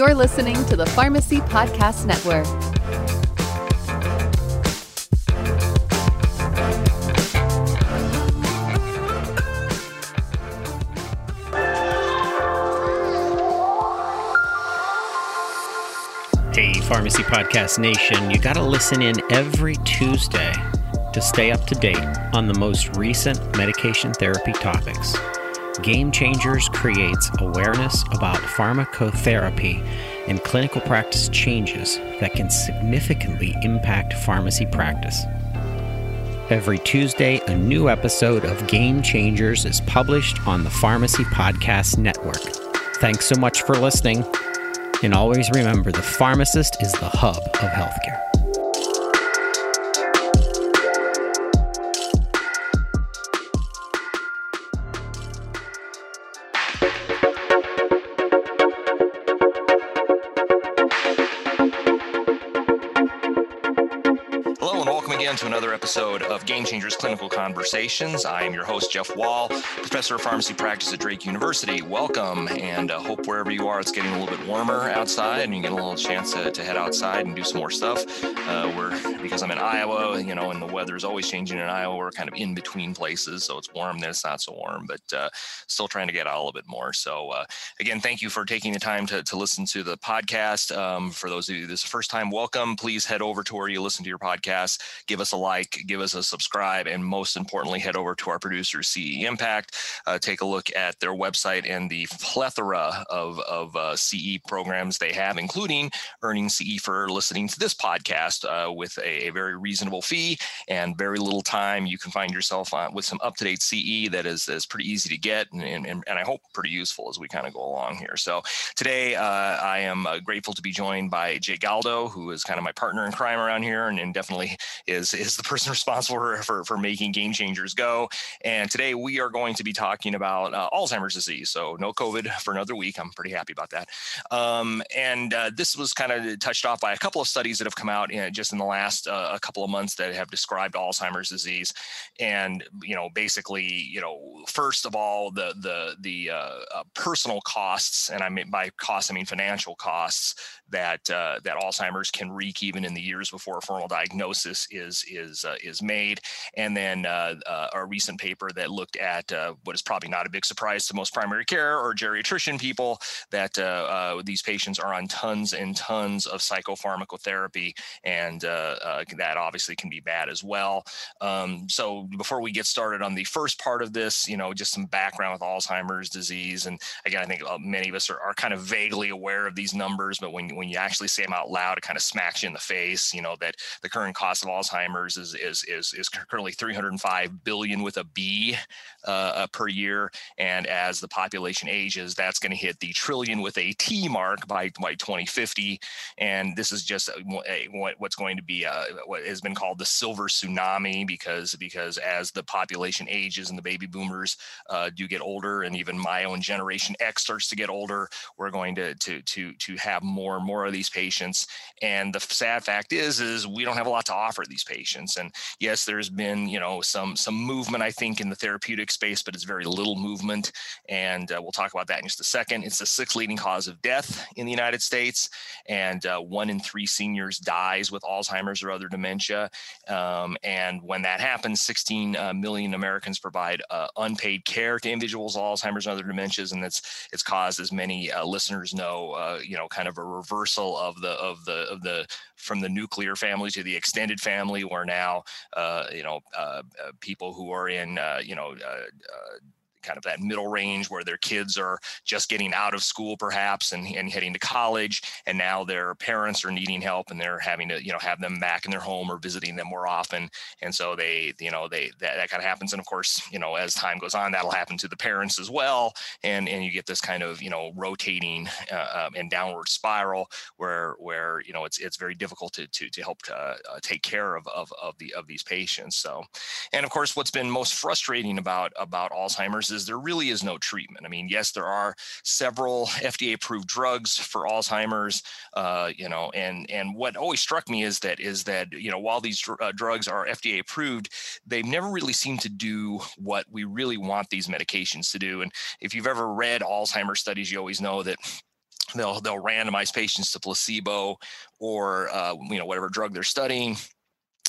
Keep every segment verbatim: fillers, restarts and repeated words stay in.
You're listening to the Pharmacy Podcast Network. Hey, Pharmacy Podcast Nation, you got to listen in every Tuesday to stay up to date on the most recent medication therapy topics. Game Changers creates awareness about pharmacotherapy and clinical practice changes that can significantly impact pharmacy practice. Every Tuesday, a new episode of Game Changers is published on the Pharmacy Podcast Network. Thanks so much for listening, and always remember the pharmacist is the hub of healthcare. Episode of Game Changers Clinical Conversations. I am your host, Jeff Wall, professor of pharmacy practice at Drake University. Welcome, and I uh, hope wherever you are, it's getting a little bit warmer outside and you get a little chance to, to head outside and do some more stuff. Uh, we're, because I'm in Iowa, you know, and the weather is always changing in Iowa, we're kind of in between places. So it's warm, then it's not so warm, but uh, still trying to get out a little bit more. So uh, again, thank you for taking the time to, to listen to the podcast. Um, for those of you this is the first time, welcome. Please head over to where you listen to your podcast. Give us a like, give us a subscribe, and most importantly, head over to our producer, C E Impact. Uh, take a look at their website and the plethora of, of uh, C E programs they have, including earning C E for listening to this podcast uh, with a, a very reasonable fee and very little time. You can find yourself on, with some up-to-date C E that is, is pretty easy to get, and, and, and I hope pretty useful as we kind of go along here. So today, uh, I am uh, grateful to be joined by Jay Galdo, who is kind of my partner in crime around here, and, and definitely is, is the person responsible for, for, for making Game Changers go. And today we are going to be talking about uh, Alzheimer's disease. So no COVID for another week. I'm pretty happy about that. Um, and uh, this was kind of touched off by a couple of studies that have come out in, just in the last uh, a couple of months that have described Alzheimer's disease. And, you know, basically, you know, first of all, the the the uh, uh, personal costs, and I mean by costs, I mean financial costs that uh, that Alzheimer's can wreak even in the years before a formal diagnosis is is Uh, is made. And then uh, uh, a recent paper that looked at uh, what is probably not a big surprise to most primary care or geriatrician people, that uh, uh, these patients are on tons and tons of psychopharmacotherapy, and uh, uh, that obviously can be bad as well. Um, so before we get started on the first part of this, you know, just some background with Alzheimer's disease. And again, I think many of us are, are kind of vaguely aware of these numbers, but when, when you actually say them out loud, it kind of smacks you in the face, you know, that the current cost of Alzheimer's is Is is is currently three hundred five billion with a B uh, uh, per year, and as the population ages, that's going to hit the trillion with a T mark by by twenty fifty. And this is just a, a, what's going to be a, what has been called the silver tsunami, because because as the population ages and the baby boomers uh, do get older, and even my own generation X starts to get older, we're going to to to to have more and more of these patients. And the sad fact is is we don't have a lot to offer these patients. And yes, there's been, you know, some some movement, I think, in the therapeutic space, but it's very little movement. And uh, we'll talk about that in just a second. It's the sixth leading cause of death in the United States. And uh, one in three seniors dies with Alzheimer's or other dementia. Um, and when that happens, sixteen uh, million Americans provide uh, unpaid care to individuals with Alzheimer's and other dementias. And it's it's caused, as many uh, listeners know, uh, you know, kind of a reversal of the of the of the from the nuclear family to the extended family, where now Uh, you know, uh, uh, people who are in, uh, you know, uh, uh, kind of that middle range where their kids are just getting out of school, perhaps, and, and heading to college, and now their parents are needing help, and they're having to, you know, have them back in their home or visiting them more often. And so they, you know, they that, that kind of happens. And of course, you know, as time goes on, that'll happen to the parents as well. And and you get this kind of, you know, rotating uh, um, and downward spiral where where you know it's it's very difficult to to to help to, uh, take care of of of the of these patients. So, and of course, what's been most frustrating about about Alzheimer's is there really is no treatment. I mean, yes, there are several F D A-approved drugs for Alzheimer's, uh, you know, and and what always struck me is that is that, you know, while these dr- uh, drugs are F D A-approved, they've never really seemed to do what we really want these medications to do. And if you've ever read Alzheimer's studies, you always know that They'll they'll randomize patients to placebo or uh, you know whatever drug they're studying,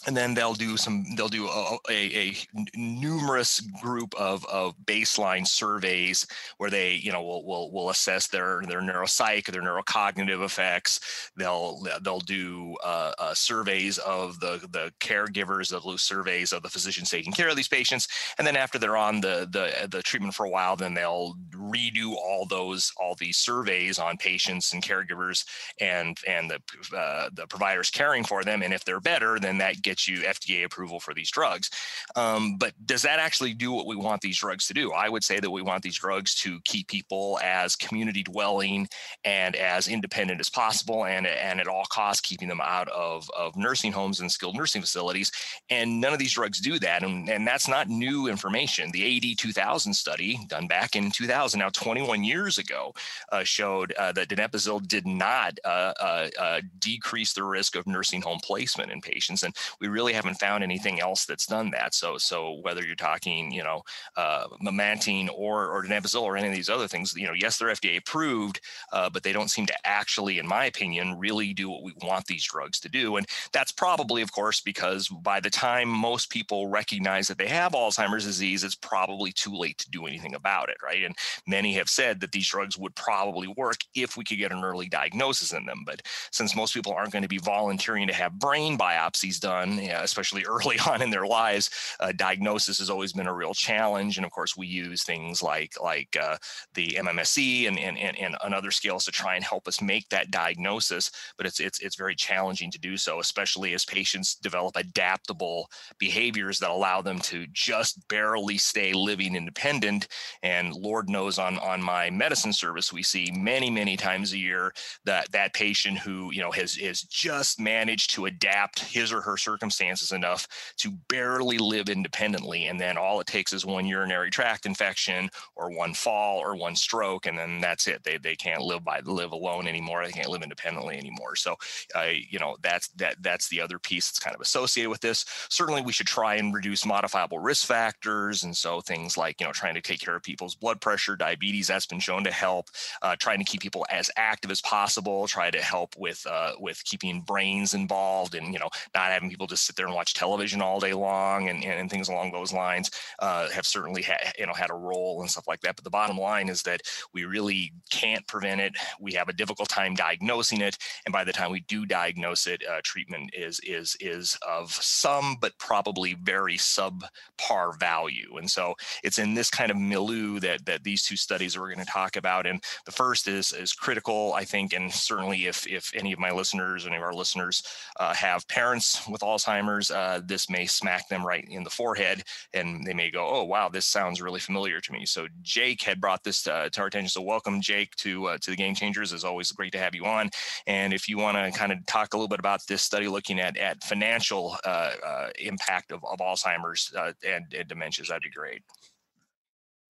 and then they'll do some they'll do a, a, a numerous group of, of baseline surveys where they you know will will will assess their their neuropsych, their neurocognitive effects. They'll they'll do uh, uh, surveys of the the caregivers. They'll do surveys of the physicians taking care of these patients, and then after they're on the the the treatment for a while, then they'll redo all those all these surveys on patients and caregivers and and the uh, the providers caring for them. And if they're better, then that gets Get you F D A approval for these drugs. Um, but does that actually do what we want these drugs to do? I would say that we want these drugs to keep people as community dwelling and as independent as possible, and, and at all costs keeping them out of, of nursing homes and skilled nursing facilities. And none of these drugs do that. And, and that's not new information. The A D two thousand study done back in two thousand, now twenty-one years ago, uh, showed uh, that donepezil did not uh, uh, uh, decrease the risk of nursing home placement in patients. And we really haven't found anything else that's done that. So, so whether you're talking, you know, uh, memantine or or donepezil or any of these other things, you know, yes, they're F D A approved, uh, but they don't seem to actually, in my opinion, really do what we want these drugs to do. And that's probably, of course, because by the time most people recognize that they have Alzheimer's disease, it's probably too late to do anything about it, right? And many have said that these drugs would probably work if we could get an early diagnosis in them. But since most people aren't going to be volunteering to have brain biopsies done, Yeah, especially early on in their lives, uh, diagnosis has always been a real challenge. And of course, we use things like like uh, the M M S E and, and and and other scales to try and help us make that diagnosis. But it's it's it's very challenging to do so, especially as patients develop adaptable behaviors that allow them to just barely stay living independent. And Lord knows, on on my medicine service, we see many many times a year that that patient who you know has is just managed to adapt his or her circumstances enough to barely live independently, and then all it takes is one urinary tract infection or one fall or one stroke, and then that's it. They they can't live by live alone anymore. They can't live independently anymore. So, uh, you know, that's that that's the other piece that's kind of associated with this. Certainly, we should try and reduce modifiable risk factors, and so things like you know trying to take care of people's blood pressure, diabetes. That's been shown to help. Uh, trying to keep people as active as possible. Try to help with uh, with keeping brains involved, and you know not having people just sit there and watch television all day long and, and, and things along those lines uh, have certainly ha- you know had a role and stuff like that. But the bottom line is that we really can't prevent it. We have a difficult time diagnosing it. And by the time we do diagnose it, uh, treatment is is is of some but probably very subpar value. And so it's in this kind of milieu that that these two studies we're going to talk about. And the first is is critical, I think, and certainly if if any of my listeners, any of our listeners uh, have parents with Alzheimer's, uh, this may smack them right in the forehead, and they may go, "Oh, wow, this sounds really familiar to me." So Jake had brought this to, to our attention. So welcome, Jake, to uh, to the Game Changers. It's always great to have you on. And if you want to kind of talk a little bit about this study looking at at financial uh, uh, impact of, of Alzheimer's uh, and, and dementias, that'd be great.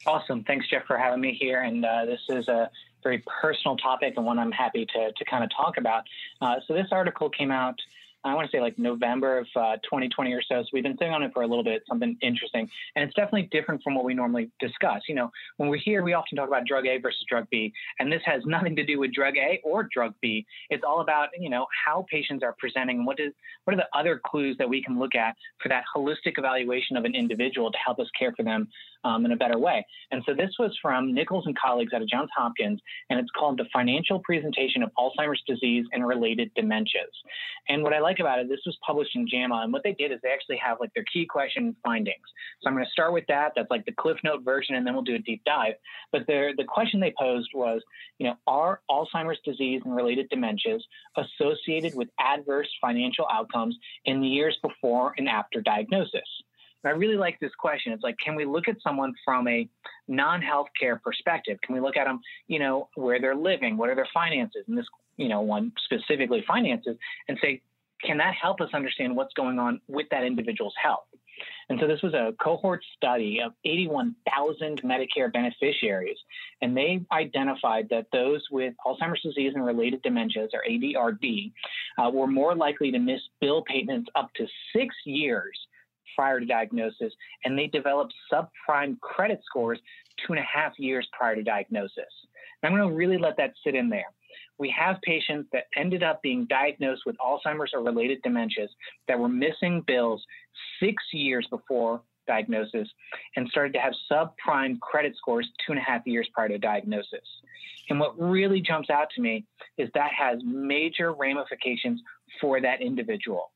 Awesome. Thanks, Jeff, for having me here. And uh, this is a very personal topic and one I'm happy to to kind of talk about. Uh, so this article came out, I want to say like November of uh, twenty twenty or so. So we've been sitting on it for a little bit, something interesting. And it's definitely different from what we normally discuss. You know, when we're here, we often talk about drug A versus drug B. And this has nothing to do with drug A or drug B. It's all about, you know, how patients are presenting and what is, what are the other clues that we can look at for that holistic evaluation of an individual to help us care for them um, in a better way. And so this was from Nichols and colleagues out of Johns Hopkins, and it's called The Financial Presentation of Alzheimer's Disease and Related Dementias. And what I like about it, this was published in JAMA, and what they did is they actually have like their key question findings. So I'm going to start with that. That's like the Cliff Note version, and then we'll do a deep dive. But the the question they posed was, you know, are Alzheimer's disease and related dementias associated with adverse financial outcomes in the years before and after diagnosis? And I really like this question. It's like, can we look at someone from a non-healthcare perspective? Can we look at them, you know, where they're living, what are their finances, and this, you know, one specifically finances, and say, can that help us understand what's going on with that individual's health? And so this was a cohort study of eighty-one thousand Medicare beneficiaries, and they identified that those with Alzheimer's disease and related dementias, or A D R D, uh, were more likely to miss bill payments up to six years prior to diagnosis, and they developed subprime credit scores two and a half years prior to diagnosis. And I'm going to really let that sit in there. We have patients that ended up being diagnosed with Alzheimer's or related dementias that were missing bills six years before diagnosis and started to have subprime credit scores two and a half years prior to diagnosis. And what really jumps out to me is that has major ramifications for that individual,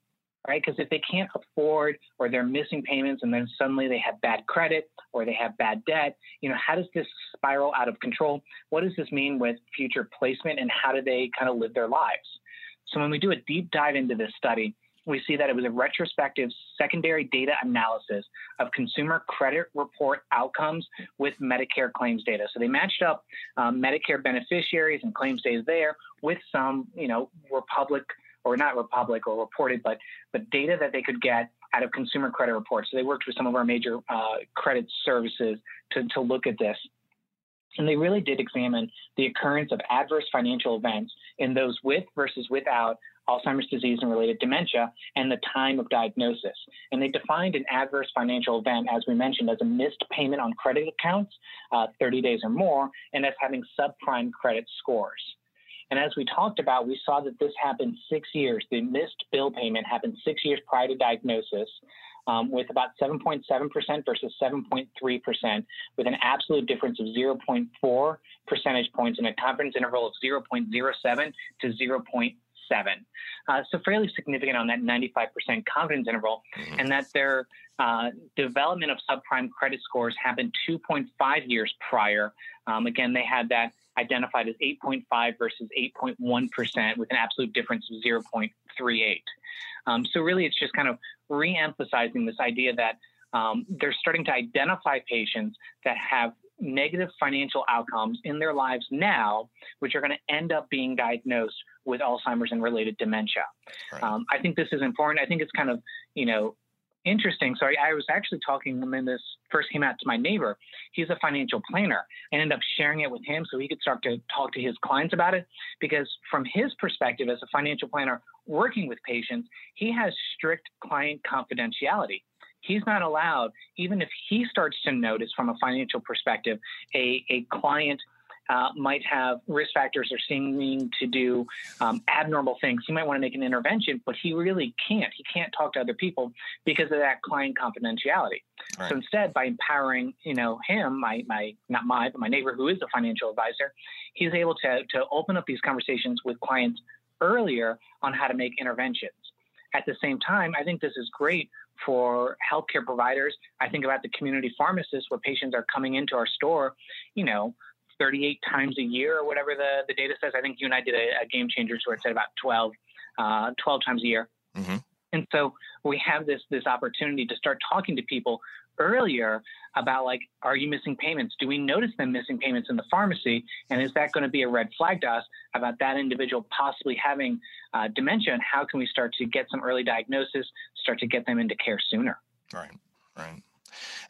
right? Because if they can't afford or they're missing payments and then suddenly they have bad credit or they have bad debt, you know, how does this spiral out of control? What does this mean with future placement and how do they kind of live their lives? So when we do a deep dive into this study, we see that it was a retrospective secondary data analysis of consumer credit report outcomes with Medicare claims data. So they matched up um, Medicare beneficiaries and claims data there with some, you know, Republic or not Republic or reported, but but data that they could get out of consumer credit reports. So they worked with some of our major uh, credit services to, to look at this. And they really did examine the occurrence of adverse financial events in those with versus without Alzheimer's disease and related dementia and the time of diagnosis. And they defined an adverse financial event, as we mentioned, as a missed payment on credit accounts, uh, thirty days or more, and as having subprime credit scores. And as we talked about, we saw that this happened six years. The missed bill payment happened six years prior to diagnosis, um, with about seven point seven percent versus seven point three percent, with an absolute difference of zero point four percentage points and a confidence interval of zero point zero seven to zero point eight. Seven. Uh, so fairly significant on that ninety-five percent confidence interval, and that their uh, development of subprime credit scores happened two point five years prior. Um, again, they had that identified as eight point five versus eight point one percent with an absolute difference of zero point three eight. Um, so really, it's just kind of re-emphasizing this idea that um, they're starting to identify patients that have negative financial outcomes in their lives now, which are going to end up being diagnosed with Alzheimer's and related dementia. Right. Um, I think this is important. I think it's kind of, you know, interesting. So I, I was actually talking when this first came out to my neighbor. He's a financial planner and ended up sharing it with him so he could start to talk to his clients about it, because from his perspective as a financial planner working with patients, he has strict client confidentiality. He's not allowed, even if he starts to notice from a financial perspective, a, a client uh, might have risk factors or seeming to do um, abnormal things. He might want to make an intervention, but he really can't. He can't talk to other people because of that client confidentiality. Right. So instead, by empowering, you know, him, my, my, not my, but my neighbor who is a financial advisor, he's able to, to open up these conversations with clients earlier on how to make interventions. At the same time, I think this is great for healthcare providers. I think about the community pharmacists where patients are coming into our store, you know, thirty-eight times a year or whatever the, the data says. I think you and I did a, a Game Changers where it said about twelve times a year. Mm-hmm. And so we have this this opportunity to start talking to people earlier about, like, are you missing payments? Do we notice them missing payments in the pharmacy? And is that going to be a red flag to us about that individual possibly having uh, dementia? And how can we start to get some early diagnosis, start to get them into care sooner? Right, right.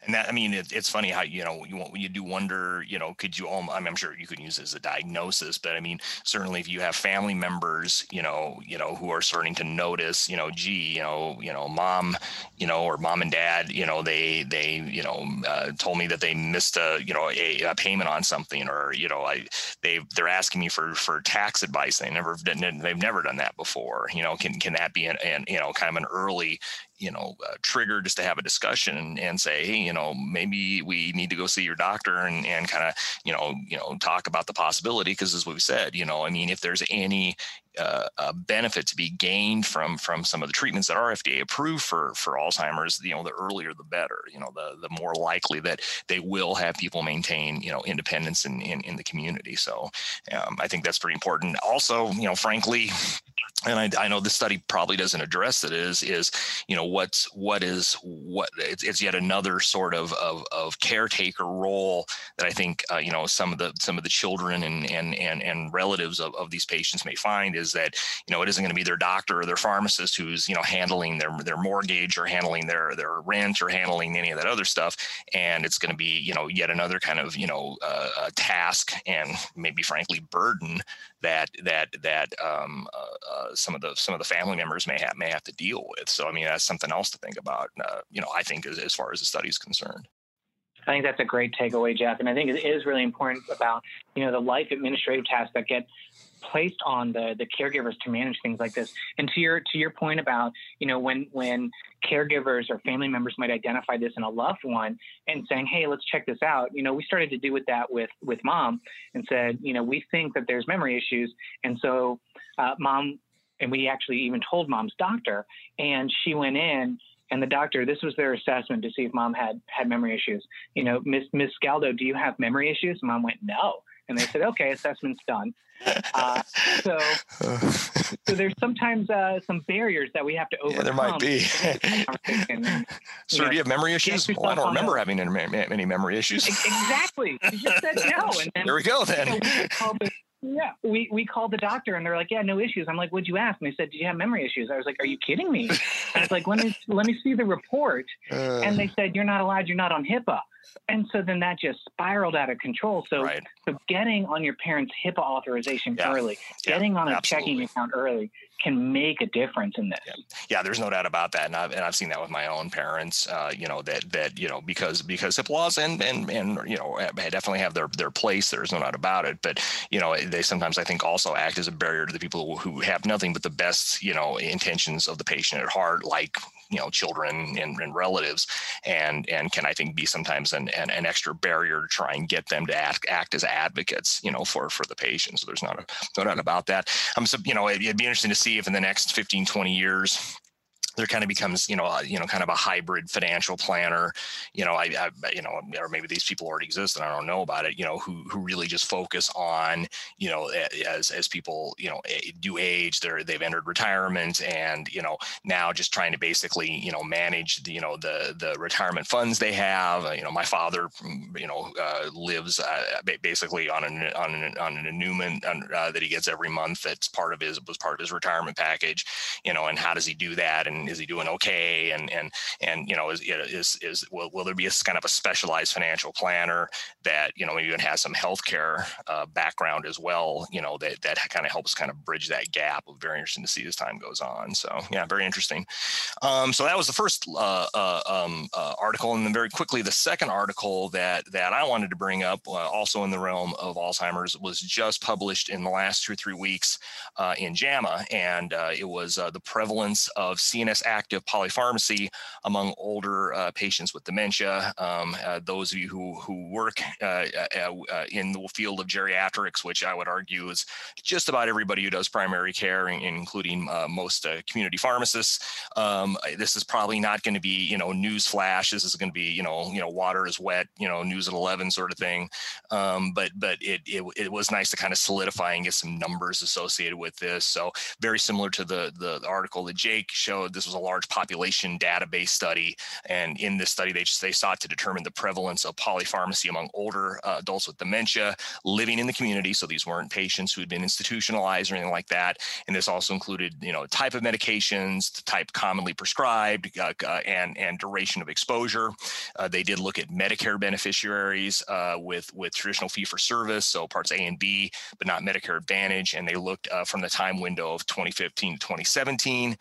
And that, I mean, it, it's funny how, you know, you you do wonder, you know, could you, all, I mean, I'm sure you could use it as a diagnosis, but I mean, certainly if you have family members, you know, you know, who are starting to notice, you know, gee, you know, you know, mom, you know, or mom and dad, you know, they, they, you know, uh, told me that they missed a, you know, a, a payment on something, or, you know, I, they, they're asking me for, for tax advice. They never, they've never done that before. You know, can, can that be an, an you know, kind of an early, you know, uh, trigger just to have a discussion and, and say, hey, you know, maybe we need to go see your doctor and, and kind of, you know, you know, talk about the possibility. Because as we've said, you know, I mean, if there's any uh, uh, benefit to be gained from from some of the treatments that are F D A approved for for Alzheimer's, you know, the earlier the better. You know, the the more likely that they will have people maintain, you know, independence in in, in the community. So um, I think that's pretty important. Also, you know, frankly, and I, I know this study probably doesn't address it, is, is, you know, what's, what is, what it's, it's yet another sort of, of, of caretaker role that I think, uh, you know, some of the, some of the children and, and, and, and relatives of, of these patients may find is that, you know, it isn't going to be their doctor or their pharmacist who's, you know, handling their, their mortgage or handling their, their rent or handling any of that other stuff. And it's going to be, you know, yet another kind of, you know, uh, a task and maybe frankly burden that, that, that, um, uh, uh some of the some of the family members may have may have to deal with. So I mean, that's something else to think about. Uh, you know, I think as, as far as the study is concerned. I think that's a great takeaway, Jeff. And I think it is really important about, you know, the life administrative tasks that get placed on the, the caregivers to manage things like this. And to your to your point about, you know, when when caregivers or family members might identify this in a loved one and saying, hey, let's check this out. You know, we started to do with that with with mom and said, you know, we think that there's memory issues. And so uh, mom, and we actually even told mom's doctor, and she went in. And the doctor, this was their assessment to see if mom had had memory issues. You know, Miss Miss Galdo, do you have memory issues? Mom went, no. And they said, okay, assessment's done. Uh, so, so there's sometimes uh, some barriers that we have to overcome. Yeah, there might be. So do you have memory issues? Well, I don't remember having any memory issues. Exactly. You just said no. And then, there we go then. You know, we Yeah, we, we called the doctor and they're like, yeah, no issues. I'm like, what'd you ask? And they said, did you have memory issues? I was like, are you kidding me? And I was like, let me let me see the report. Uh, and they said, you're not allowed. You're not on HIPAA. And so then that just spiraled out of control. So, right. so getting on your parents' HIPAA authorization yeah. early, getting yeah, on a absolutely. checking account early can make a difference in this. Yeah, yeah there's no doubt about that. And I've, and I've seen that with my own parents, uh, you know, that, that you know, because because HIPAA laws and, and, and you know, definitely have their, their place. There's no doubt about it. But, you know, they sometimes, I think, also act as a barrier to the people who have nothing but the best, you know, intentions of the patient at heart, like, you know, children and, and relatives, and and can, I think, be sometimes an, an, an extra barrier to try and get them to act, act as advocates, you know, for, for the patient. So there's not a, no doubt about that. I'm, you know, it'd, it'd be interesting to see if in the next fifteen, twenty years, there kind of becomes, you know, uh, you know, kind of a hybrid financial planner, you know, I, I, you know, or maybe these people already exist and I don't know about it, you know, who, who really just focus on, you know, as, as people, you know, do age, they're, they've entered retirement and, you know, now just trying to basically, you know, manage the, you know, the, the retirement funds they have, uh, you know, my father, you know, uh, lives uh, basically on an, on an, on an annuity uh, that he gets every month. That's part of his, was part of his retirement package, you know, and how does he do that? And is he doing okay? And, and, and, you know, is, is, is, will, will there be a kind of a specialized financial planner that, you know, maybe even has some healthcare uh, background as well, you know, that, that kind of helps kind of bridge that gap. Very interesting to see as time goes on. So yeah, very interesting. Um, so that was the first uh, uh, um, uh, article. And then very quickly, the second article that, that I wanted to bring up uh, also in the realm of Alzheimer's was just published in the last two or three weeks uh, in JAMA. And uh, it was uh, the prevalence of C N S active polypharmacy among older uh, patients with dementia. Um, uh, those of you who who work uh, uh, uh, in the field of geriatrics, which I would argue is just about everybody who does primary care, including uh, most uh, community pharmacists, um, this is probably not going to be, you know, news flash. This is going to be, you know, you know, water is wet, you know, news at eleven sort of thing. Um, but but it, it it was nice to kind of solidify and get some numbers associated with this. So very similar to the the, the article that Jake showed. This was a large population database study, and in this study, they just, they sought to determine the prevalence of polypharmacy among older uh, adults with dementia living in the community. So these weren't patients who had been institutionalized or anything like that. And this also included, you know, type of medications, the type commonly prescribed, uh, uh, and and duration of exposure. Uh, they did look at Medicare beneficiaries uh, with with traditional fee-for-service, so parts A and B, but not Medicare Advantage. And they looked uh, from the time window of twenty fifteen to twenty seventeen.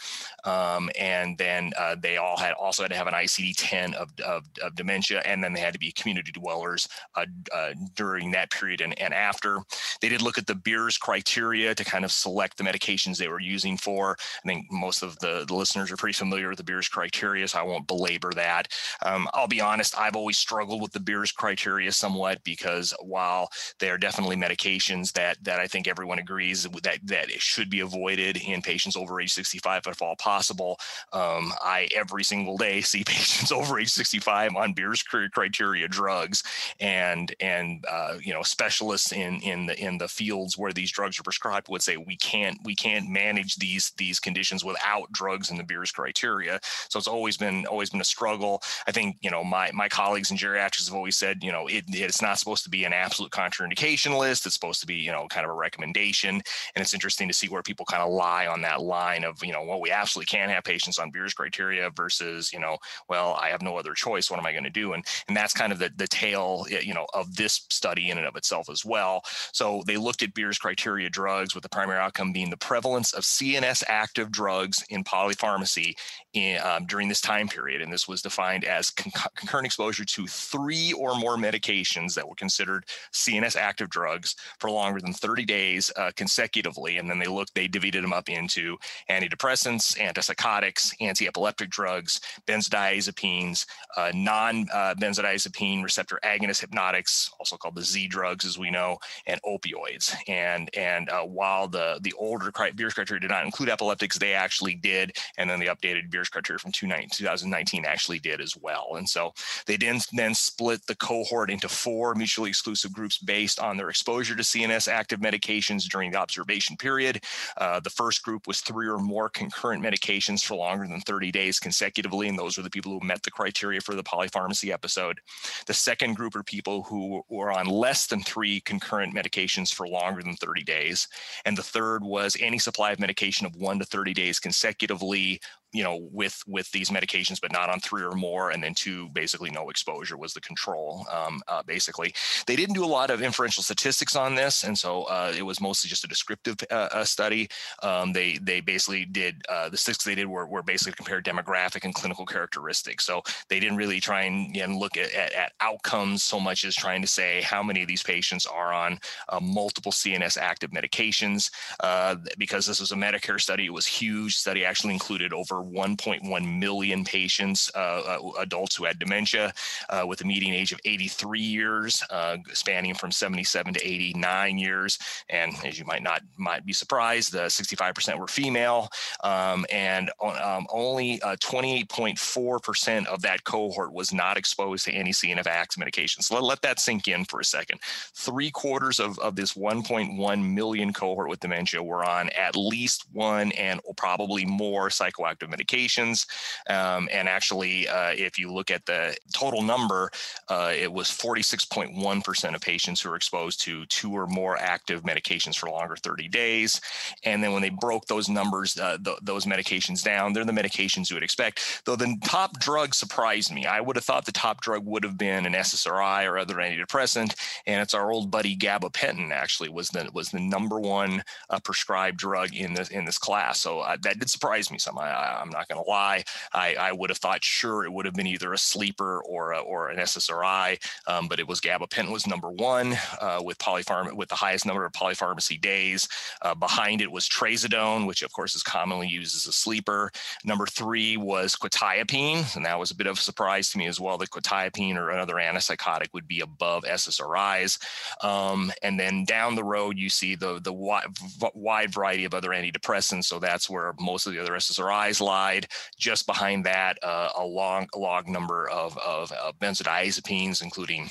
Um, And then uh, they all had also had to have an I C D ten of, of, of dementia, and then they had to be community dwellers uh, uh, during that period and, and after. They did look at the Beers criteria to kind of select the medications they were using for. I think most of the, the listeners are pretty familiar with the Beers criteria, so I won't belabor that. Um, I'll be honest, I've always struggled with the Beers criteria somewhat because while they are definitely medications that that I think everyone agrees that, that it should be avoided in patients over age sixty-five if all possible. Um, I every single day see patients over age sixty-five on Beers criteria drugs, and and uh, you know, specialists in in the in the fields where these drugs are prescribed would say we can't we can't manage these these conditions without drugs in the Beers criteria. So it's always been always been a struggle. I think, you know, my my colleagues in geriatrics have always said, you know, it, it's not supposed to be an absolute contraindication list. It's supposed to be, you know, kind of a recommendation. And it's interesting to see where people kind of lie on that line of, you know, well, we absolutely can't have patients on Beers criteria versus, you know, well, I have no other choice. What am I going to do? And and that's kind of the, the tail, you know, of this study in and of itself as well. So they looked at Beers criteria drugs with the primary outcome being the prevalence of C N S active drugs in polypharmacy in, um, during this time period. And this was defined as con- concurrent exposure to three or more medications that were considered C N S active drugs for longer than thirty days uh, consecutively. And then they looked, they divided them up into antidepressants, antipsychotics, anti-epileptic drugs, benzodiazepines, uh, non-benzodiazepine receptor agonist hypnotics, also called the Z drugs, as we know, and opioids. And and uh, while the, the older cri- Beers criteria did not include epileptics, they actually did. And then the updated Beers criteria from two thousand nineteen actually did as well. And so they then, then split the cohort into four mutually exclusive groups based on their exposure to C N S active medications during the observation period. Uh, the first group was three or more concurrent medications for longer than thirty days consecutively, and those were the people who met the criteria for the polypharmacy episode. The second group are people who were on less than three concurrent medications for longer than thirty days. And the third was any supply of medication of one to thirty days consecutively, you know, with with these medications, but not on three or more, and then two, basically no exposure was the control. Um, uh, basically, they didn't do a lot of inferential statistics on this, and so uh, it was mostly just a descriptive uh, uh, study. Um, they they basically did uh, the six they did were, were basically compared demographic and clinical characteristics. So they didn't really try and, and look at, at, at outcomes so much as trying to say how many of these patients are on uh, multiple C N S active medications. Uh, because this was a Medicare study, it was huge. Study actually included over one point one million patients, uh, adults who had dementia, uh, with a median age of eighty-three years, uh, spanning from seventy-seven to eighty-nine years. And as you might not might be surprised, the sixty-five percent were female, um, and um, only uh, twenty-eight point four percent of that cohort was not exposed to any C N S medication. So let, let that sink in for a second. Three quarters of, of this one point one million cohort with dementia were on at least one and probably more psychoactive medications. Um, and actually, uh, if you look at the total number, uh, it was forty-six point one percent of patients who were exposed to two or more active medications for longer thirty days. And then when they broke those numbers, uh, th- those medications down, they're the medications you would expect. Though the top drug surprised me. I would have thought the top drug would have been an S S R I or other antidepressant. And it's our old buddy gabapentin, actually, was the, was the number one uh, prescribed drug in this, in this class. So uh, that did surprise me some. I, I'm not going to lie. I, I would have thought, sure, it would have been either a sleeper or a, or an S S R I, um, but it was gabapentin was number one uh, with polypharm with the highest number of polypharmacy days. Uh, behind it was trazodone, which of course is commonly used as a sleeper. Number three was quetiapine, and that was a bit of a surprise to me as well. That quetiapine or another antipsychotic would be above S S R Is, um, and then down the road you see the the wide, wide variety of other antidepressants. So that's where most of the other S S R Is lied. Just behind that, uh, a long, a long number of, of, of benzodiazepines, including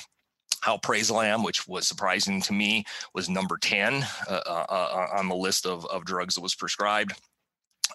Alprazolam, which was surprising to me, was number ten uh, uh, on the list of, of drugs that was prescribed.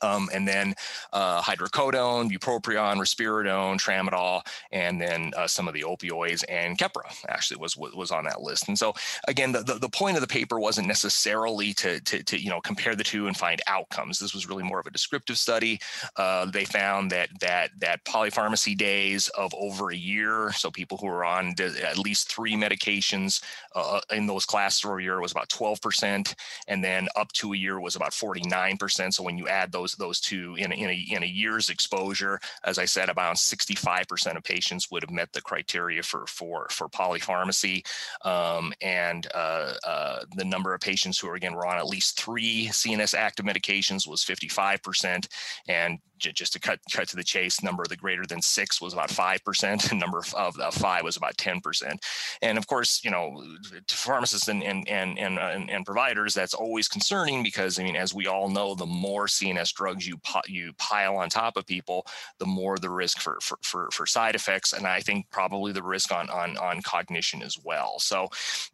Um, and then uh, hydrocodone, bupropion, risperidone, tramadol, and then uh, some of the opioids and Keppra actually was was on that list. And so again, the, the, the point of the paper wasn't necessarily to, to to you know compare the two and find outcomes. This was really more of a descriptive study. Uh, they found that that that polypharmacy days of over a year, so people who were on at least three medications uh, in those classes over a year was about twelve percent, and then up to a year was about forty-nine percent. So when you add those those two in, in, a, in a year's exposure, as I said, about sixty-five percent of patients would have met the criteria for for, for polypharmacy. Um, and uh, uh, the number of patients who, are, again, were on at least three C N S active medications was fifty-five percent. And j- just to cut cut to the chase, number of the greater than six was about five percent. And number of, of, of five was about ten percent. And of course, you know, to pharmacists and, and, and, and, uh, and, and providers, that's always concerning because, I mean, as we all know, the more C N S drugs you you pile on top of people, the more the risk for for, for for side effects, and I think probably the risk on on on cognition as well. So,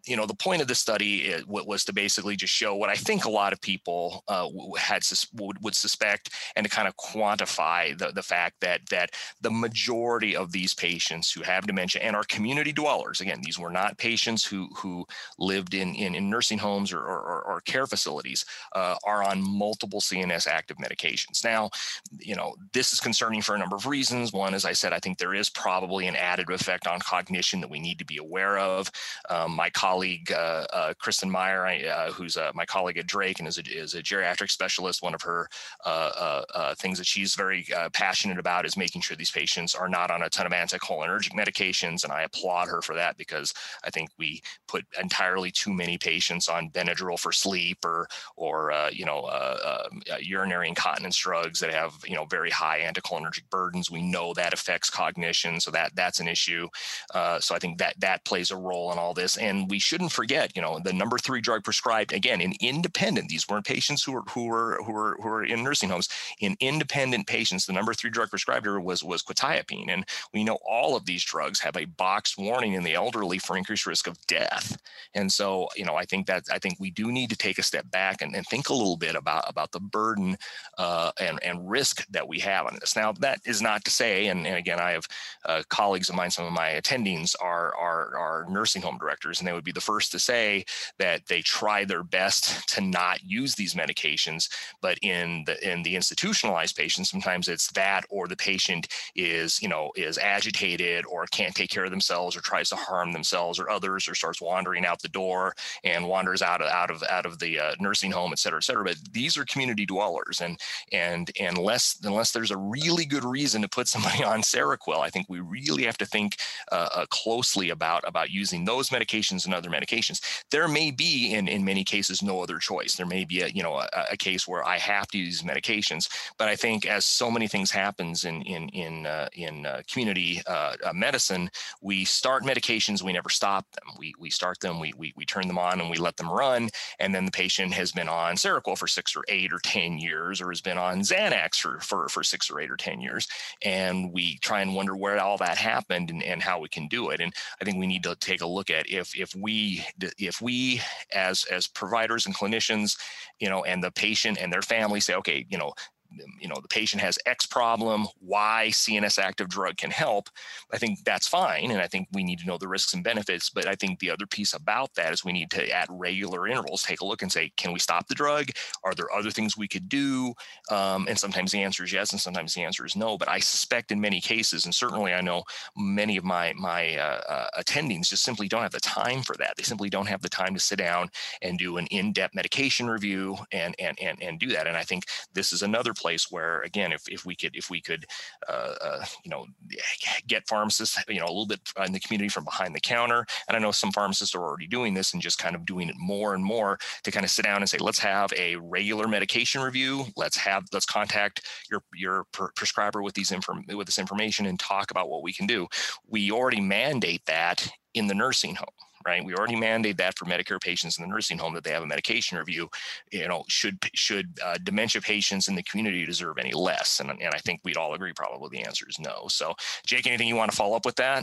you know, the point of this study is, was to basically just show what I think a lot of people uh, had would, would suspect, and to kind of quantify the, the fact that that the majority of these patients who have dementia and are community dwellers. Again, these were not patients who who lived in in, in nursing homes or or, or care facilities. Uh, are on multiple C N S active medications. medications. Now, you know, this is concerning for a number of reasons. One, as I said, I think there is probably an additive effect on cognition that we need to be aware of. Um, my colleague, uh, uh, Kristen Meyer, uh, who's uh, my colleague at Drake and is a, is a geriatric specialist, one of her uh, uh, uh, things that she's very uh, passionate about is making sure these patients are not on a ton of anticholinergic medications. And I applaud her for that, because I think we put entirely too many patients on Benadryl for sleep or, or uh, you know, uh, uh, urinary incontinence drugs that have, you know, very high anticholinergic burdens. We know that affects cognition. So that that's an issue. Uh, so I think that that plays a role in all this. And we shouldn't forget, you know, the number three drug prescribed, again, in independent, these weren't patients who were who were who were who were in nursing homes. In independent patients, the number three drug prescribed was was quetiapine. And we know all of these drugs have a box warning in the elderly for increased risk of death. And so, you know, I think that I think we do need to take a step back and, and think a little bit about, about the burden uh, and, and risk that we have on this. Now, that is not to say, and, and again, I have uh, colleagues of mine, some of my attendings are, are, are nursing home directors, and they would be the first to say that they try their best to not use these medications. But in the in the institutionalized patients, sometimes it's that, or the patient is, you know, is agitated or can't take care of themselves or tries to harm themselves or others or starts wandering out the door and wanders out of out of out of the uh, nursing home, et cetera, et cetera. But these are community dwellers, and and and unless unless there's a really good reason to put somebody on Seroquel, I think we really have to think uh, uh, closely about about using those medications and other medications. There may be in in many cases no other choice. There may be a you know a, a case where I have to use medications, but I think as so many things happens in in in uh, in uh, community uh, uh, medicine, we start medications, we never stop them. We we start them, we we we turn them on, and we let them run, and then the patient has been on Seroquel for six or eight or ten years, or has been on Xanax for for for six or eight or ten years, and we try and wonder where all that happened and, and how we can do it. And I think we need to take a look at if if we if we as as providers and clinicians, you know, and the patient and their family say, okay, you know. you know, the patient has X problem, Y C N S active drug can help. I think that's fine. And I think we need to know the risks and benefits. But I think the other piece about that is we need to, at regular intervals, take a look and say, can we stop the drug? Are there other things we could do? Um, and sometimes the answer is yes, and sometimes the answer is no. But I suspect in many cases, and certainly I know many of my, my uh, uh, attendings just simply don't have the time for that. They simply don't have the time to sit down and do an in-depth medication review and, and, and, and do that. And I think this is another place place where, again, if, if we could, if we could, uh, uh, you know, get pharmacists, you know, a little bit in the community from behind the counter. And I know some pharmacists are already doing this and just kind of doing it more and more to kind of sit down and say, let's have a regular medication review. Let's have, let's contact your, your per- prescriber with these inform- with this information and talk about what we can do. We already mandate that in the nursing home. Right, we already mandate that for Medicare patients in the nursing home that they have a medication review. You know, should should uh, dementia patients in the community deserve any less? And and I think we'd all agree probably the answer is no. So, Jake, anything you want to follow up with that?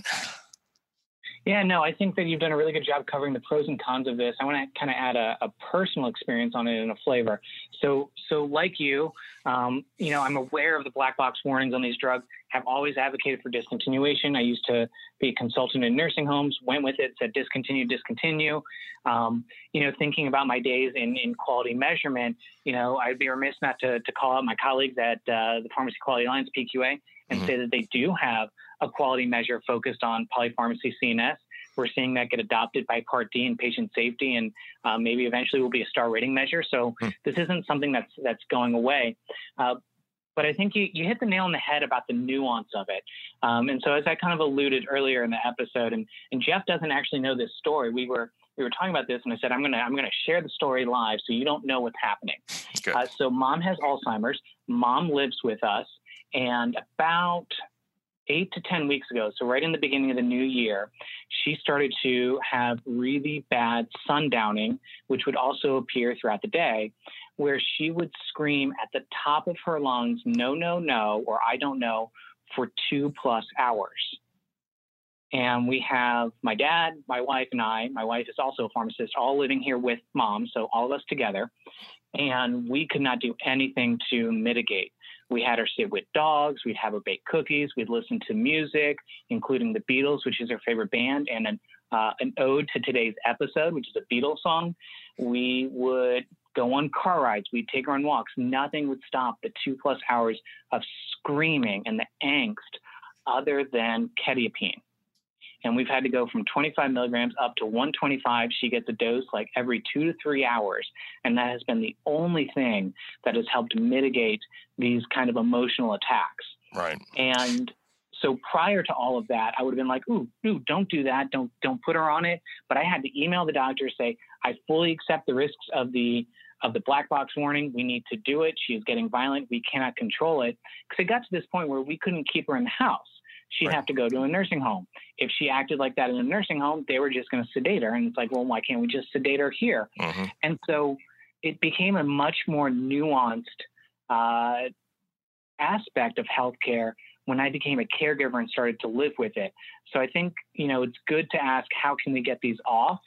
Yeah, no, I think that you've done a really good job covering the pros and cons of this. I want to kind of add a, a personal experience on it and a flavor. So, so like you, um, you know, I'm aware of the black box warnings on these drugs. Have always advocated for discontinuation. I used to be a consultant in nursing homes, went with it, said discontinue, discontinue. Um, you know, thinking about my days in, in quality measurement, you know, I'd be remiss not to, to call out my colleagues at uh, the Pharmacy Quality Alliance, P Q A, and mm-hmm. say that they do have a quality measure focused on polypharmacy C N S. We're seeing that get adopted by Part D in patient safety, and uh, maybe eventually will be a star rating measure. So mm-hmm. this isn't something that's that's going away. Uh, But I think you, you hit the nail on the head about the nuance of it. Um, and so as I kind of alluded earlier in the episode, and, and Jeff doesn't actually know this story. We were we were talking about this, and I said, I'm going to I'm going to share the story live so you don't know what's happening. Uh, so mom has Alzheimer's. Mom lives with us. And about eight to ten weeks ago, so right in the beginning of the new year, she started to have really bad sundowning, which would also appear throughout the day, where she would scream at the top of her lungs, no, no, no, or I don't know, for two plus hours. And we have my dad, my wife, and I, my wife is also a pharmacist, all living here with mom, so all of us together, and we could not do anything to mitigate. We had her sit with dogs, we'd have her bake cookies, we'd listen to music, including the Beatles, which is her favorite band, and an, uh, an ode to today's episode, which is a Beatles song. We would go on car rides, we'd take her on walks. Nothing would stop the two plus hours of screaming and the angst other than quetiapine. And we've had to go from twenty-five milligrams up to one twenty-five. She gets a dose like every two to three hours. And that has been the only thing that has helped mitigate these kind of emotional attacks. Right. And so prior to all of that, I would have been like, ooh, ooh, don't do that. Don't, don't put her on it. But I had to email the doctor, say, I fully accept the risks of the, of the black box warning. We need to do it. She is getting violent. We cannot control it. Because it got to this point where we couldn't keep her in the house. She'd right. have to go to a nursing home. If she acted like that in a nursing home, they were just going to sedate her. And it's like, well, why can't we just sedate her here? Mm-hmm. And so it became a much more nuanced uh, aspect of healthcare when I became a caregiver and started to live with it. So I think, you know, it's good to ask, how can we get these off?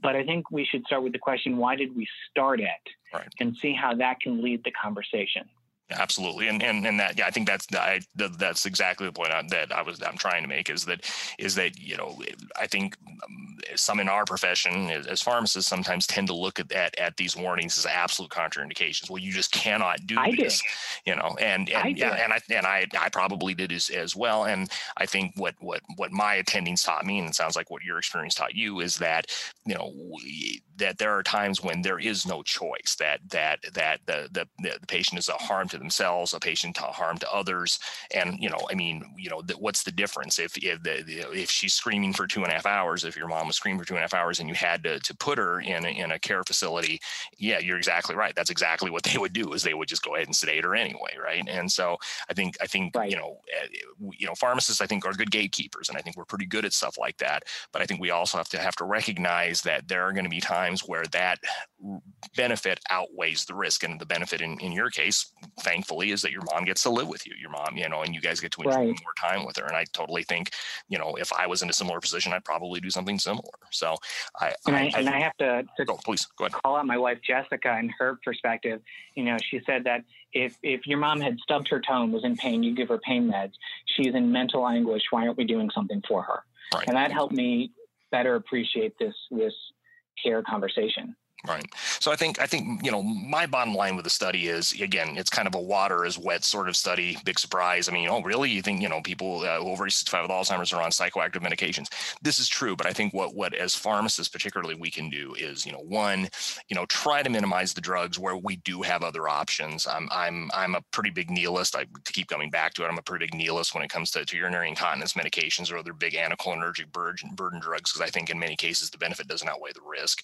But I think we should start with the question, why did we start it? Right. And see how that can lead the conversation. Absolutely. And, and, and that, yeah, I think that's, I, that's exactly the point I, that I was, I'm trying to make is that, is that, you know, I think some in our profession as pharmacists sometimes tend to look at that, at these warnings as absolute contraindications. Well, you just cannot do I this, did. you know, and, and, I yeah, and I, and I, I probably did as, as well. And I think what, what, what my attendings taught me, and it sounds like what your experience taught you, is that, you know, we, that there are times when there is no choice, that, that, that the, the, the patient is a harm to themselves, a patient to harm to others. And, you know, I mean, you know, th- what's the difference if if, the, if she's screaming for two and a half hours, if your mom was screaming for two and a half hours and you had to, to put her in a, in a care facility? Yeah, you're exactly right. That's exactly what they would do, is they would just go ahead and sedate her anyway. Right. And so I think, I think, right. you know, you know, pharmacists, I think, are good gatekeepers. And I think we're pretty good at stuff like that. But I think we also have to have to recognize that there are going to be times where that benefit outweighs the risk. And the benefit in, in your case, thankfully, is that your mom gets to live with you, your mom, you know, and you guys get to enjoy right. more time with her. And I totally think, you know, if I was in a similar position, I'd probably do something similar. So I, and I, I, and I, I have to, to go, please, go ahead. Call out my wife, Jessica, and her perspective. You know, she said that if, if your mom had stubbed her toe and was in pain, you give her pain meds. She's in mental anguish. Why aren't we doing something for her? Right. And that helped me better appreciate this, this care conversation. Right. So I think, I think, you know, my bottom line with the study is, again, it's kind of a water is wet sort of study. Big surprise. I mean, oh, really? You think, you know, people uh, over sixty-five with Alzheimer's are on psychoactive medications. This is true. But I think what, what as pharmacists particularly we can do is, you know, one, you know, try to minimize the drugs where we do have other options. I'm, I'm, I'm a pretty big nihilist. I keep coming back to it. I'm a pretty big nihilist when it comes to, to urinary incontinence medications or other big anticholinergic burden, burden drugs, because I think in many cases the benefit doesn't outweigh the risk.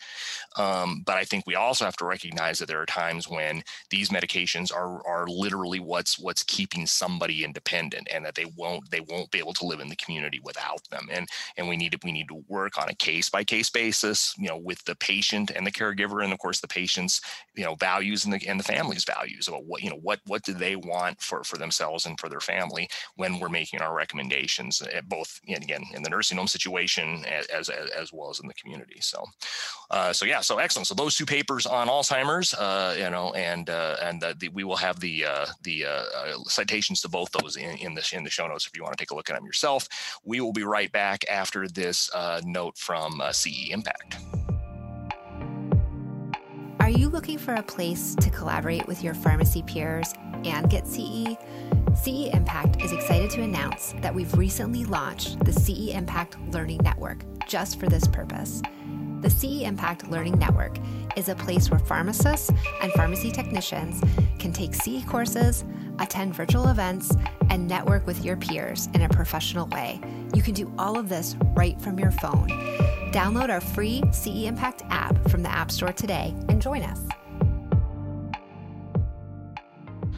Um, But I think we also have to recognize that there are times when these medications are are literally what's what's keeping somebody independent, and that they won't they won't be able to live in the community without them. And and we need to we need to work on a case by case basis, you know, with the patient and the caregiver, and of course the patient's, you know, values and the and the family's values about what, you know, what what do they want for, for themselves and for their family when we're making our recommendations, both in, again in the nursing home situation as as, as well as in the community. So uh, so yeah, so excellent. So those two papers on Alzheimer's, uh, you know, and uh, and the, the, we will have the uh, the uh, citations to both those in, in the in the show notes if you want to take a look at them yourself. We will be right back after this uh, note from uh, C E Impact. Are you looking for a place to collaborate with your pharmacy peers and get C E? C E Impact is excited to announce that we've recently launched the C E Impact Learning Network just for this purpose. The C E Impact Learning Network is a place where pharmacists and pharmacy technicians can take C E courses, attend virtual events, and network with your peers in a professional way. You can do all of this right from your phone. Download our free C E Impact app from the App Store today and join us.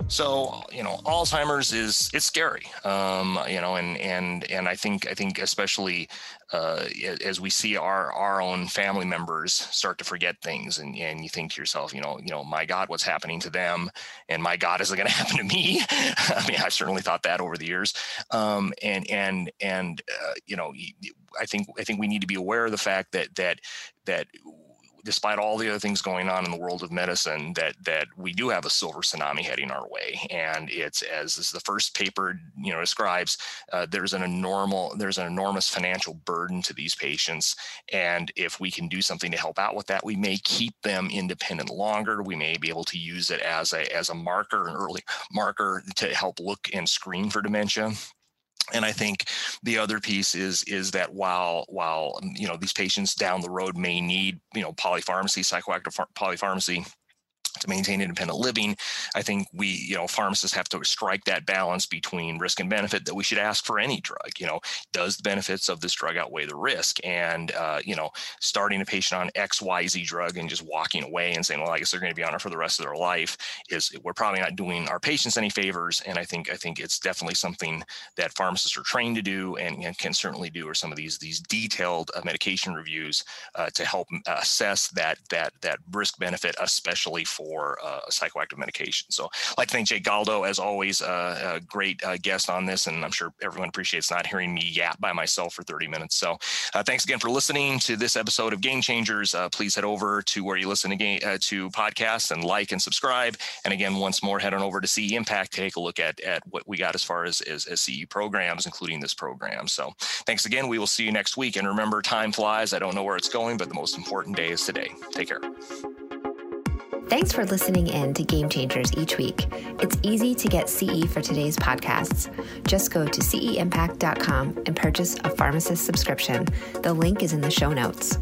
So, you know, Alzheimer's is, it's scary, um, you know, and, and, and I think, I think especially uh, as we see our, our own family members start to forget things, and, and you think to yourself, you know, you know, my God, what's happening to them? And my God, is it going to happen to me? I mean, I've certainly thought that over the years. Um, and, and, and, uh, you know, I think, I think we need to be aware of the fact that, that, that despite all the other things going on in the world of medicine, that that we do have a silver tsunami heading our way. And it's, as this, the first paper, you know, describes, uh, there's an enormous, there's an enormous financial burden to these patients. And if we can do something to help out with that, we may keep them independent longer. We may be able to use it as a, as a marker, an early marker to help look and screen for dementia. And I think the other piece is is that while while you know these patients down the road may need you know polypharmacy, psychoactive ph- polypharmacy to maintain independent living, I think we you know pharmacists have to strike that balance between risk and benefit that we should ask for any drug. You know, does the benefits of this drug outweigh the risk? And uh, you know, starting a patient on X Y Z drug and just walking away and saying, well, I guess they're going to be on it for the rest of their life, is we're probably not doing our patients any favors. And I think I think it's definitely something that pharmacists are trained to do and, and can certainly do, or some of these these detailed uh, medication reviews uh, to help assess that that that risk benefit, especially for for uh, psychoactive medication. So I'd like to thank Jay Galdo, as always, uh, a great uh, guest on this, and I'm sure everyone appreciates not hearing me yap by myself for thirty minutes. So uh, thanks again for listening to this episode of Game Changers. Uh, please head over to where you listen to, game, uh, to podcasts and like and subscribe. And again, once more, head on over to C E Impact, take a look at, at what we got as far as, as, as C E programs, including this program. So thanks again. We will see you next week. And remember, time flies. I don't know where it's going, but the most important day is today. Take care. Thanks for listening in to Game Changers each week. It's easy to get C E for today's podcasts. Just go to c e impact dot com and purchase a pharmacist subscription. The link is in the show notes.